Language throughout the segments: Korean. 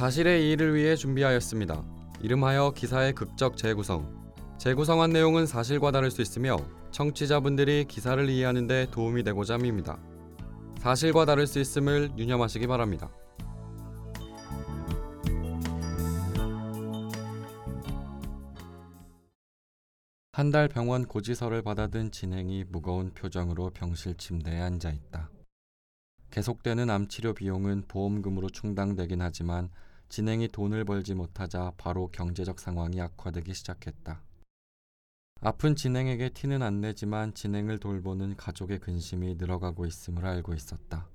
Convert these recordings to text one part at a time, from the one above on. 사실의 이의를 위해 준비하였습니다. 이름하여 기사의 극적 재구성. 재구성한 내용은 사실과 다를 수 있으며 청취자분들이 기사를 이해하는 데 도움이 되고자 합니다. 사실과 다를 수 있음을 유념하시기 바랍니다. 한 달 병원 고지서를 받아든 진행이 무거운 표정으로 병실 침대에 앉아있다. 계속되는 암치료 비용은 보험금으로 충당되긴 하지만 진행이 돈을 벌지 못하자 바로 경제적 상황이 악화되기 시작했다. 아픈 진행에게 티는 안 내지만 진행을 돌보는 가족의 근심이 늘어가고 있음을 알고 있었다.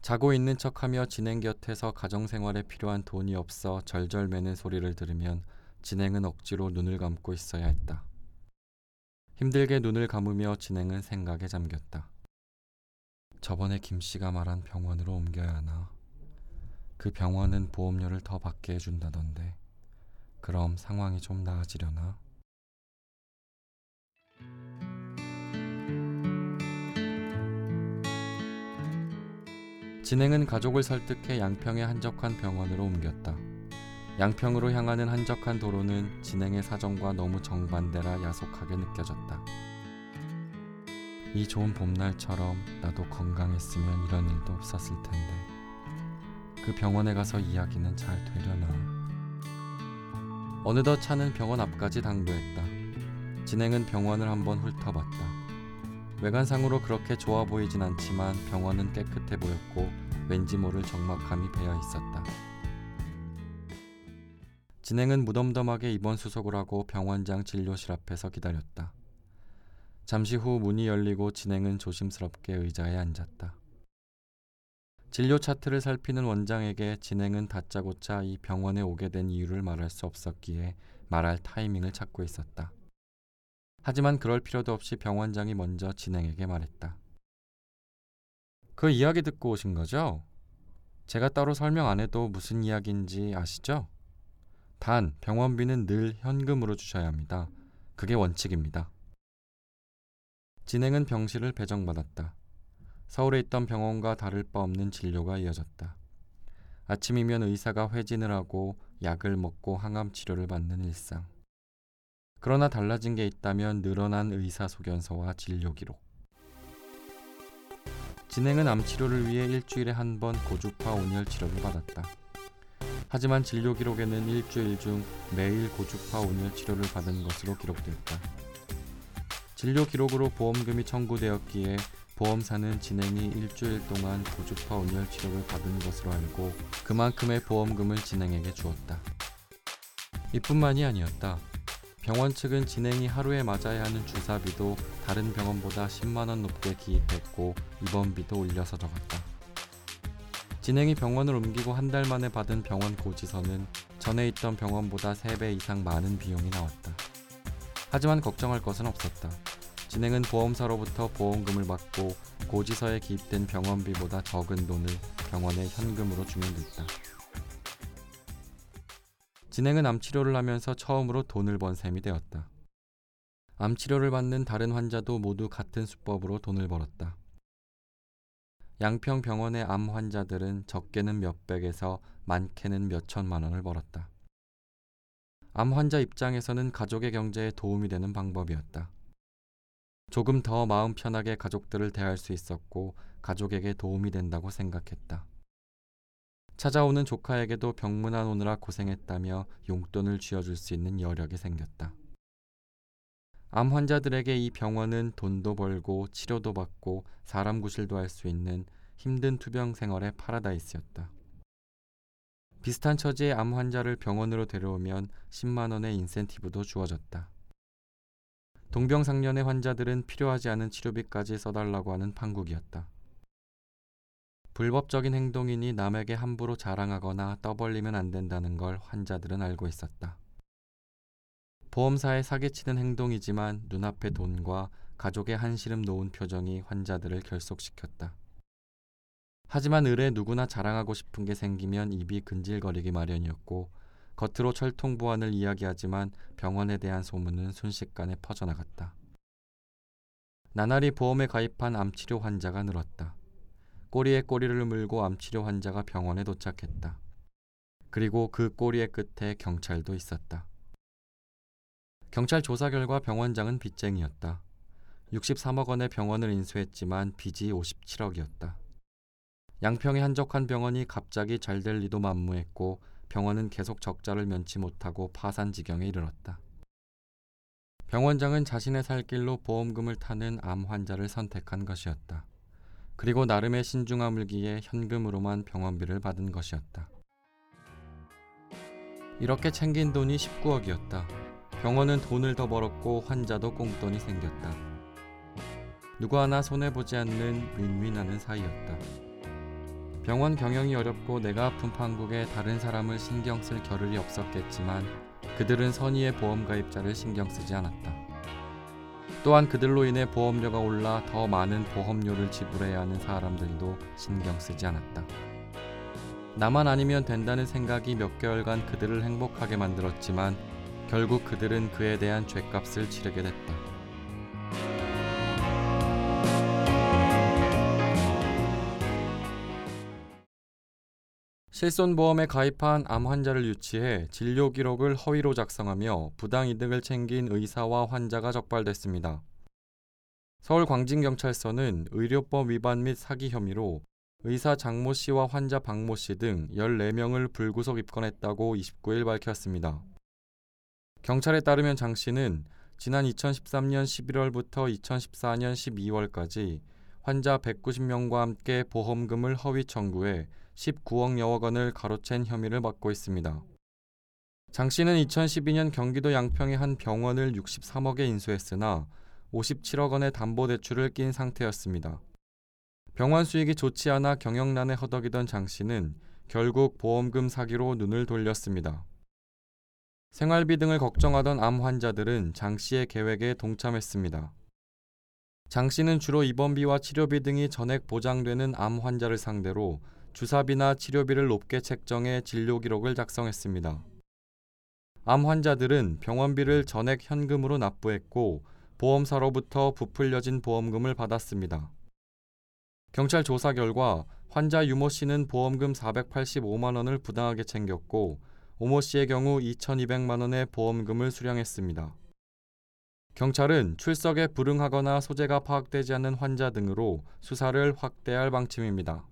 자고 있는 척하며 진행 곁에서 가정생활에 필요한 돈이 없어 절절매는 소리를 들으면 진행은 억지로 눈을 감고 있어야 했다. 힘들게 눈을 감으며 진행은 생각에 잠겼다. 저번에 김씨가 말한 병원으로 옮겨야 하나? 그 병원은 보험료를 더 받게 해준다던데 그럼 상황이 좀 나아지려나? 진행은 가족을 설득해 양평의 한적한 병원으로 옮겼다. 양평으로 향하는 한적한 도로는 진행의 사정과 너무 정반대라 야속하게 느껴졌다. 이 좋은 봄날처럼 나도 건강했으면 이런 일도 없었을 텐데 그 병원에 가서 이야기는 잘 되려나. 어느덧 차는 병원 앞까지 당도했다. 진행은 병원을 한번 훑어봤다. 외관상으로 그렇게 좋아 보이진 않지만 병원은 깨끗해 보였고 왠지 모를 적막함이 배어 있었다. 진행은 무덤덤하게 입원 수속을 하고 병원장 진료실 앞에서 기다렸다. 잠시 후 문이 열리고 진행은 조심스럽게 의자에 앉았다. 진료 차트를 살피는 원장에게 진행은 다짜고짜 이 병원에 오게 된 이유를 말할 수 없었기에 말할 타이밍을 찾고 있었다. 하지만 그럴 필요도 없이 병원장이 먼저 진행에게 말했다. 그 이야기 듣고 오신 거죠? 제가 따로 설명 안 해도 무슨 이야기인지 아시죠? 단, 병원비는 늘 현금으로 주셔야 합니다. 그게 원칙입니다. 진행은 병실을 배정받았다. 서울에 있던 병원과 다를 바 없는 진료가 이어졌다. 아침이면 의사가 회진을 하고 약을 먹고 항암 치료를 받는 일상. 그러나 달라진 게 있다면 늘어난 의사소견서와 진료기록. 진행은 암치료를 위해 일주일에 한 번 고주파 온열 치료를 받았다. 하지만 진료기록에는 일주일 중 매일 고주파 온열 치료를 받은 것으로 기록됐다. 진료기록으로 보험금이 청구되었기에 보험사는 진행이 일주일 동안 고주파 온열 치료를 받은 것으로 알고 그만큼의 보험금을 진행에게 주었다. 이뿐만이 아니었다. 병원 측은 진행이 하루에 맞아야 하는 주사비도 다른 병원보다 10만원 높게 기입했고 입원비도 올려서 적었다. 진행이 병원을 옮기고 한 달 만에 받은 병원 고지서는 전에 있던 병원보다 3배 이상 많은 비용이 나왔다. 하지만 걱정할 것은 없었다. 진행은 보험사로부터 보험금을 받고 고지서에 기입된 병원비보다 적은 돈을 병원에 현금으로 주면 됐다. 진행은 암치료를 하면서 처음으로 돈을 번 셈이 되었다. 암치료를 받는 다른 환자도 모두 같은 수법으로 돈을 벌었다. 양평 병원의 암 환자들은 적게는 몇백에서 많게는 몇천만 원을 벌었다. 암 환자 입장에서는 가족의 경제에 도움이 되는 방법이었다. 조금 더 마음 편하게 가족들을 대할 수 있었고 가족에게 도움이 된다고 생각했다. 찾아오는 조카에게도 병문안 오느라 고생했다며 용돈을 쥐어줄 수 있는 여력이 생겼다. 암 환자들에게 이 병원은 돈도 벌고 치료도 받고 사람 구실도 할 수 있는 힘든 투병 생활의 파라다이스였다. 비슷한 처지의 암 환자를 병원으로 데려오면 10만 원의 인센티브도 주어졌다. 동병상련의 환자들은 필요하지 않은 치료비까지 써달라고 하는 판국이었다. 불법적인 행동이니 남에게 함부로 자랑하거나 떠벌리면 안 된다는 걸 환자들은 알고 있었다. 보험사의 사기치는 행동이지만 눈앞의 돈과 가족의 한시름 놓은 표정이 환자들을 결속시켰다. 하지만 의뢰 누구나 자랑하고 싶은 게 생기면 입이 근질거리기 마련이었고 겉으로 철통 보안을 이야기하지만 병원에 대한 소문은 순식간에 퍼져나갔다. 나날이 보험에 가입한 암치료 환자가 늘었다. 꼬리에 꼬리를 물고 암치료 환자가 병원에 도착했다. 그리고 그 꼬리의 끝에 경찰도 있었다. 경찰 조사 결과 병원장은 빚쟁이였다. 63억 원의 병원을 인수했지만 빚이 57억이었다. 양평의 한적한 병원이 갑자기 잘될 리도 만무했고 병원은 계속 적자를 면치 못하고 파산 지경에 이르렀다. 병원장은 자신의 살 길로 보험금을 타는 암 환자를 선택한 것이었다. 그리고 나름의 신중하물기에 현금으로만 병원비를 받은 것이었다. 이렇게 챙긴 돈이 19억이었다. 병원은 돈을 더 벌었고 환자도 꽁돈이 생겼다. 누구 하나 손해보지 않는 윈윈하는 사이였다. 병원 경영이 어렵고 내가 아픈 판국에 다른 사람을 신경 쓸 겨를이 없었겠지만 그들은 선의의 보험가입자를 신경 쓰지 않았다. 또한 그들로 인해 보험료가 올라 더 많은 보험료를 지불해야 하는 사람들도 신경 쓰지 않았다. 나만 아니면 된다는 생각이 몇 개월간 그들을 행복하게 만들었지만 결국 그들은 그에 대한 죗값을 치르게 됐다. 실손보험에 가입한 암 환자를 유치해 진료 기록을 허위로 작성하며 부당 이득을 챙긴 의사와 환자가 적발됐습니다. 서울광진경찰서는 의료법 위반 및 사기 혐의로 의사 장모 씨와 환자 박모 씨 등 14명을 불구속 입건했다고 29일 밝혔습니다. 경찰에 따르면 장 씨는 지난 2013년 11월부터 2014년 12월까지 환자 190명과 함께 보험금을 허위 청구해 19억여억 원을 가로챈 혐의를 받고 있습니다. 장 씨는 2012년 경기도 양평의 한 병원을 63억에 인수했으나 57억 원의 담보대출을 낀 상태였습니다. 병원 수익이 좋지 않아 경영난에 허덕이던 장 씨는 결국 보험금 사기로 눈을 돌렸습니다. 생활비 등을 걱정하던 암 환자들은 장 씨의 계획에 동참했습니다. 장 씨는 주로 입원비와 치료비 등이 전액 보장되는 암 환자를 상대로 주사비나 치료비를 높게 책정해 진료 기록을 작성했습니다. 암 환자들은 병원비를 전액 현금으로 납부했고 보험사로부터 부풀려진 보험금을 받았습니다. 경찰 조사 결과 환자 유모 씨는 보험금 485만 원을 부당하게 챙겼고 오모 씨의 경우 2,200만 원의 보험금을 수령했습니다. 경찰은 출석에 불응하거나 소재가 파악되지 않은 환자 등으로 수사를 확대할 방침입니다.